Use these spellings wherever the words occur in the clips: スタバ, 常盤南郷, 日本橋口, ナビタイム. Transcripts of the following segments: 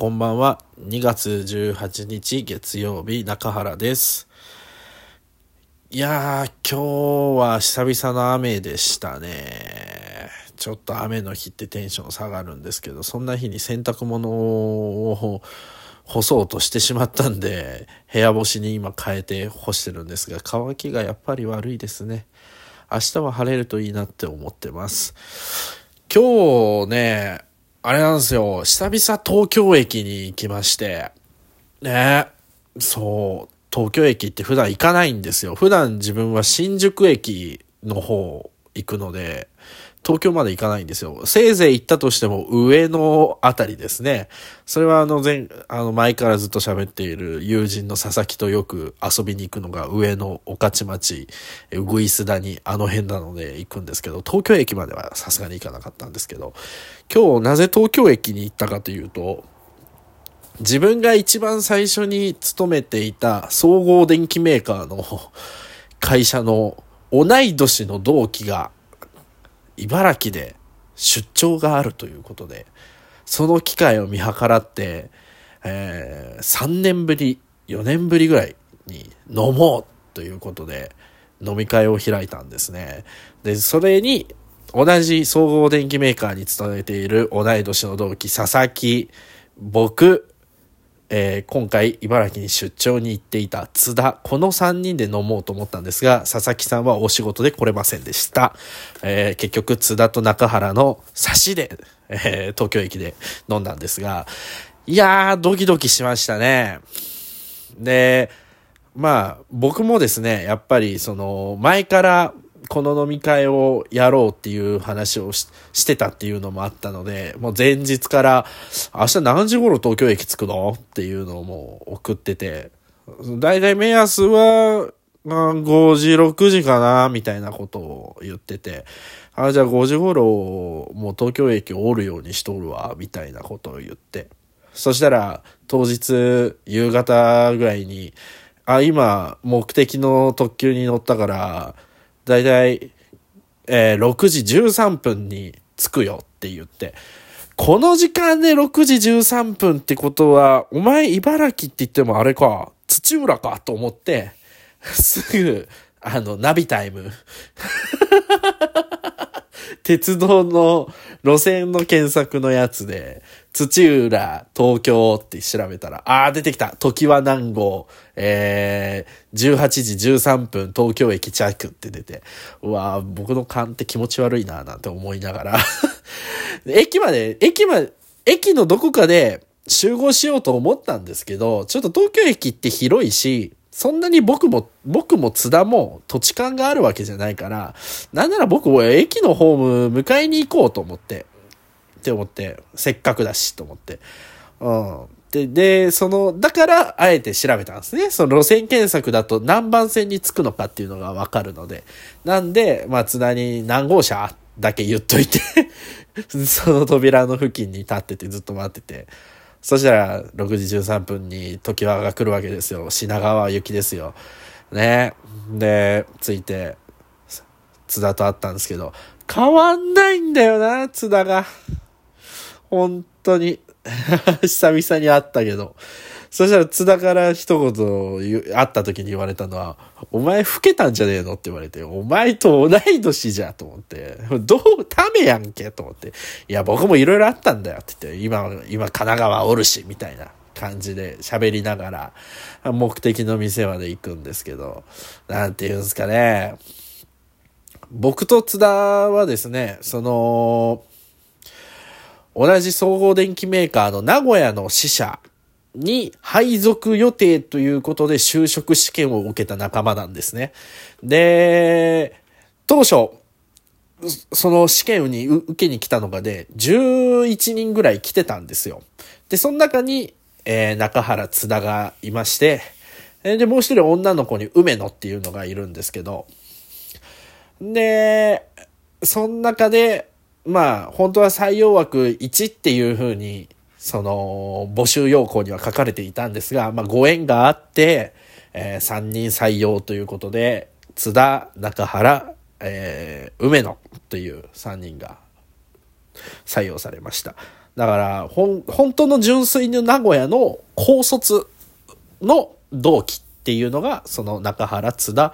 こんばんは。2月18日月曜日、中原です。いやー、今日は久々の雨でしたね。ちょっと雨の日ってテンション下がるんですけど、そんな日に洗濯物を干そうとしてしまったんで、部屋干しに今変えて干してるんですが、乾きがやっぱり悪いですね。明日は晴れるといいなって思ってます。今日ね、あれなんですよ、久々東京駅に行きまして、ね、そう、東京駅って普段行かないんですよ。普段自分は新宿駅の方行くので、東京まで行かないんですよ。せいぜい行ったとしても上のあたりですね。それは前からずっと喋っている友人の佐々木とよく遊びに行くのが上の御徒町、うぐいす谷、あの辺なので行くんですけど、東京駅まではさすがに行かなかったんですけど、今日なぜ東京駅に行ったかというと、自分が一番最初に勤めていた総合電機メーカーの会社の同い年の同期が茨城で出張があるということで、その機会を見計らって、3年ぶり4年ぶりぐらいに飲もうということで飲み会を開いたんですね。でそれに同じ総合電機メーカーに勤めている同い年の同期佐々木、僕、今回茨城に出張に行っていた津田、この3人で飲もうと思ったんですが、佐々木さんはお仕事で来れませんでした。結局津田と中原の差しで、東京駅で飲んだんですが、いやードキドキしましたね。で、まあ僕もですね、やっぱりその前からこの飲み会をやろうっていう話を してたっていうのもあったので、もう前日から明日何時頃東京駅着くのっていうのをもう送ってて、だいたい目安は5時6時かなみたいなことを言ってて、あ、じゃあ5時頃もう東京駅をおるようにしとるわみたいなことを言って、そしたら当日夕方ぐらいに、あ、今目的の特急に乗ったからだいたい6時13分に着くよって言って、この時間で6時13分ってことは、お前茨城って言ってもあれか、土浦かと思って、すぐ、ナビタイム。鉄道の路線の検索のやつで、土浦、東京って調べたら、出てきた。常盤南郷、18時13分、東京駅着って出て、うわぁ、僕の勘って気持ち悪いなぁなんて思いながら、駅のどこかで集合しようと思ったんですけど、ちょっと東京駅って広いし、そんなに僕も津田も土地勘があるわけじゃないから、なんなら僕も駅のホーム迎えに行こうと思って、せっかくだしと思って。で、だからあえて調べたんですね。その路線検索だと何番線に着くのかっていうのがわかるので。なんで、まあ津田に何号車だけ言っといて、その扉の付近に立っててずっと待ってて。そしたら6時13分に常盤が来るわけですよ。品川行きですよ。ね。で、着いて、津田と会ったんですけど、変わんないんだよな、津田が。本当に。久々に会ったけど。そしたら津田から一言会った時に言われたのは、お前老けたんじゃねえのって言われて、お前と同い年じゃと思って、ためやんけと思って、いや僕もいろいろあったんだよって言って、今神奈川おるし、みたいな感じで喋りながら、目的の店まで行くんですけど、なんて言うんですかね。僕と津田はですね、同じ総合電機メーカーの名古屋の支社、に配属予定ということで就職試験を受けた仲間なんですね。で、当初、その試験に受けに来たのがで、11人ぐらい来てたんですよ。で、その中に、中原津田がいまして、で、もう一人女の子に梅野っていうのがいるんですけど、で、その中で、まあ、本当は採用枠1っていう風に、募集要項には書かれていたんですが、まあ、ご縁があって、3人採用ということで、津田、中原、梅野という3人が採用されました。だから本当の純粋の名古屋の高卒の同期っていうのがその中原、津田、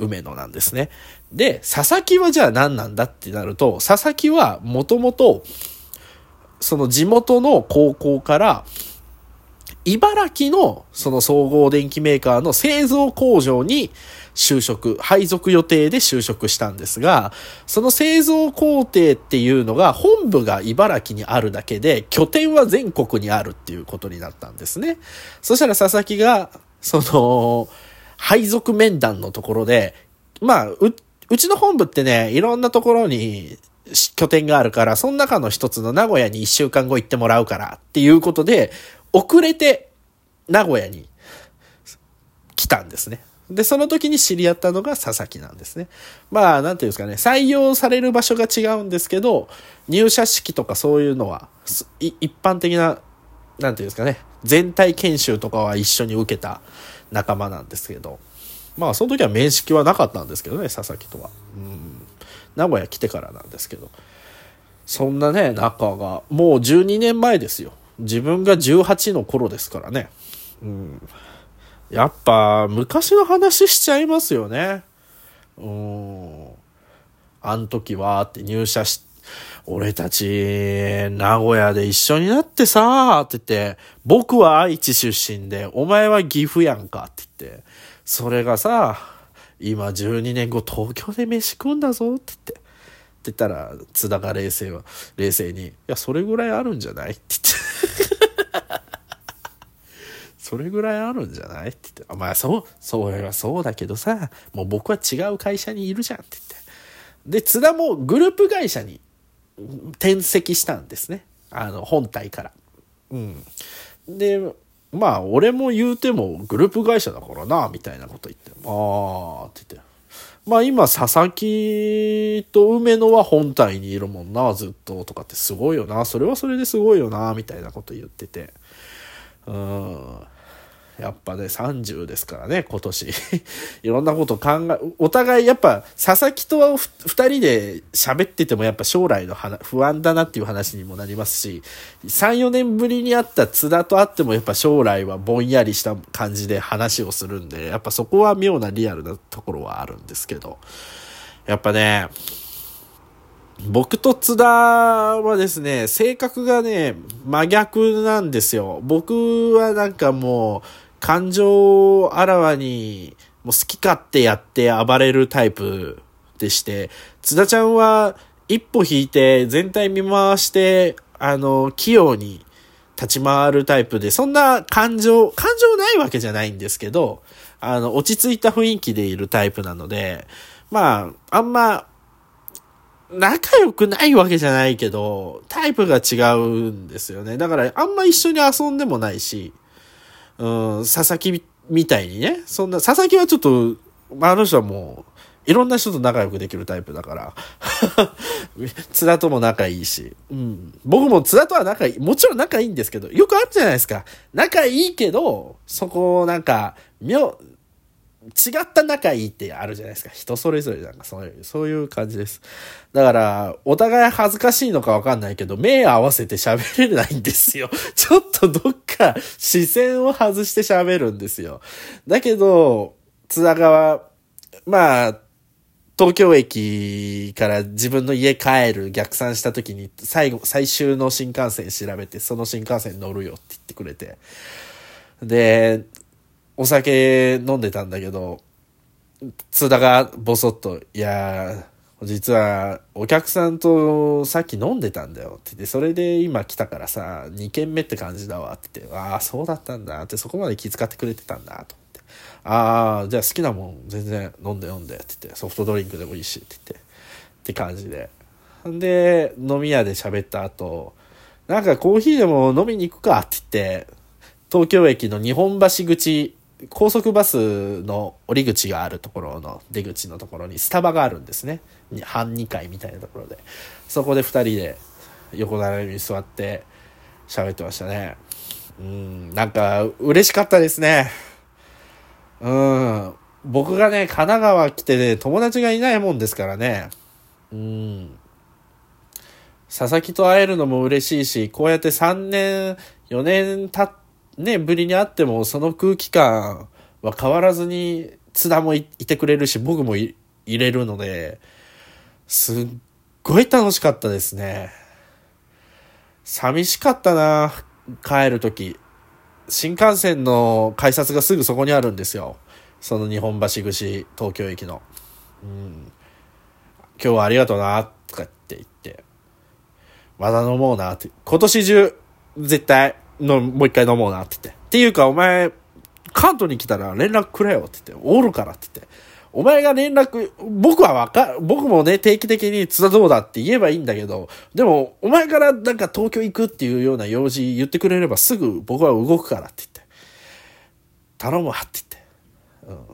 梅野なんですね。で佐々木はじゃあ何なんだってなると、佐々木はもともとその地元の高校から茨城のその総合電機メーカーの製造工場に配属予定で就職したんですが、その製造工程っていうのが本部が茨城にあるだけで拠点は全国にあるっていうことになったんですね。そしたら佐々木がその配属面談のところで、まあ うちの本部ってね、いろんなところに拠点があるから、その中の一つの名古屋に1週間後行ってもらうからっていうことで遅れて名古屋に来たんですね。でその時に知り合ったのが佐々木なんですね。まあなんていうんですかね、採用される場所が違うんですけど、入社式とかそういうのは一般的ななんていうんですかね、全体研修とかは一緒に受けた仲間なんですけど、まあその時は面識はなかったんですけどね、佐々木とは。名古屋来てからなんですけど、そんなね仲がもう12年前ですよ。自分が18の頃ですからね。やっぱ昔の話しちゃいますよね。あん時はって俺たち名古屋で一緒になってさーって言って、僕は愛知出身でお前は岐阜やんかって言って、それがさ今12年後東京で飯食うんだぞって言って。って言ったら津田が冷静に、いやそれぐらいあるんじゃないって言ってそれぐらいあるんじゃないって言って、まあそうだけどさ、もう僕は違う会社にいるじゃんって言って、で津田もグループ会社に転籍したんですね、本体から。でまあ俺も言うてもグループ会社だからなみたいなこと言って、ああって言って。まあ今佐々木と梅野は本体にいるもんなずっととかって、すごいよな、それはそれですごいよなみたいなこと言ってて、やっぱね30ですからね今年いろんなことお互いやっぱ佐々木とは2人で喋っててもやっぱ将来の不安だなっていう話にもなりますし、 3,4 年ぶりに会った津田と会ってもやっぱ将来はぼんやりした感じで話をするんで、やっぱそこは妙なリアルなところはあるんですけど、やっぱね僕と津田はですね性格がね真逆なんですよ。僕はなんかもう感情をあらわにもう好き勝手やって暴れるタイプでして、津田ちゃんは一歩引いて全体見回して器用に立ち回るタイプで、そんな感情ないわけじゃないんですけど、落ち着いた雰囲気でいるタイプなので、まああんま仲良くないわけじゃないけど、タイプが違うんですよね。だからあんま一緒に遊んでもないし、佐々木みたいにね、そんな、佐々木はちょっと、あの人はもう、いろんな人と仲良くできるタイプだから、津田とも仲いいし、僕も津田とはもちろん仲いいんですけど、よくあるじゃないですか。仲いいけど、そこなんか、違った仲いいってあるじゃないですか。人それぞれなんかそういう感じです。だから、お互い恥ずかしいのかわかんないけど、目合わせて喋れないんですよ。ちょっとどっか視線を外して喋るんですよ。だけど、津田は、まあ、東京駅から自分の家帰る逆算した時に、最終の新幹線調べて、その新幹線乗るよって言ってくれて。で、お酒飲んでたんだけど、津田がボソッと、いや実はお客さんとさっき飲んでたんだよって言って、それで今来たからさ2軒目って感じだわって言って、ああそうだったんだって、そこまで気遣ってくれてたんだと思って、ああじゃあ好きなもん全然飲んでって言って、ソフトドリンクでもいいしって言ってって感じで、で飲み屋で喋った後、なんかコーヒーでも飲みに行くかって言って、東京駅の日本橋口、高速バスの降り口があるところの出口のところにスタバがあるんですね。半2階みたいなところで。そこで2人で横並びに座って喋ってましたね。なんか嬉しかったですね。僕がね、神奈川来てね、友達がいないもんですからね。佐々木と会えるのも嬉しいし、こうやって3年4年経ねぶりに会ってもその空気感は変わらずに津田も いてくれるし、僕もいれるので、すっごい楽しかったですね。寂しかったな、帰るとき。新幹線の改札がすぐそこにあるんですよ。その日本橋口東京駅の、今日はありがとうなとかって言って、まだ飲もうなって、今年中絶対のもう一回飲もうなって言って、っていうかお前関東に来たら連絡くれよって言って、おるからって言って、お前が連絡、僕もね、定期的に津田どうだって言えばいいんだけど、でもお前からなんか東京行くっていうような用事言ってくれればすぐ僕は動くからって言って、頼むわって言って、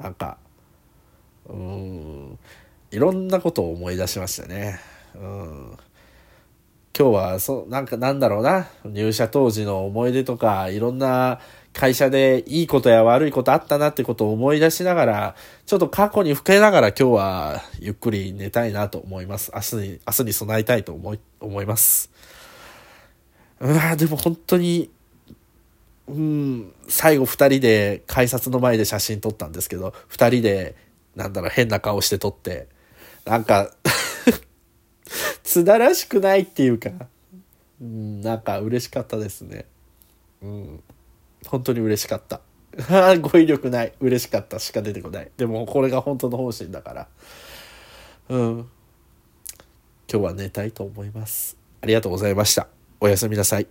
なんかいろんなことを思い出しましたね。今日はなんかなんだろうな、入社当時の思い出とか、いろんな会社でいいことや悪いことあったなってことを思い出しながら、ちょっと過去にふけながら今日はゆっくり寝たいなと思います。明日に備えたいと思います。でも本当に、最後2人で改札の前で写真撮ったんですけど、2人でなんだろう、変な顔して撮って、なんか津田らしくないっていうか、なんか嬉しかったですね。本当に嬉しかった。語彙力ない。嬉しかったしか出てこない。でもこれが本当の本心だから。今日は寝たいと思います。ありがとうございました。おやすみなさい。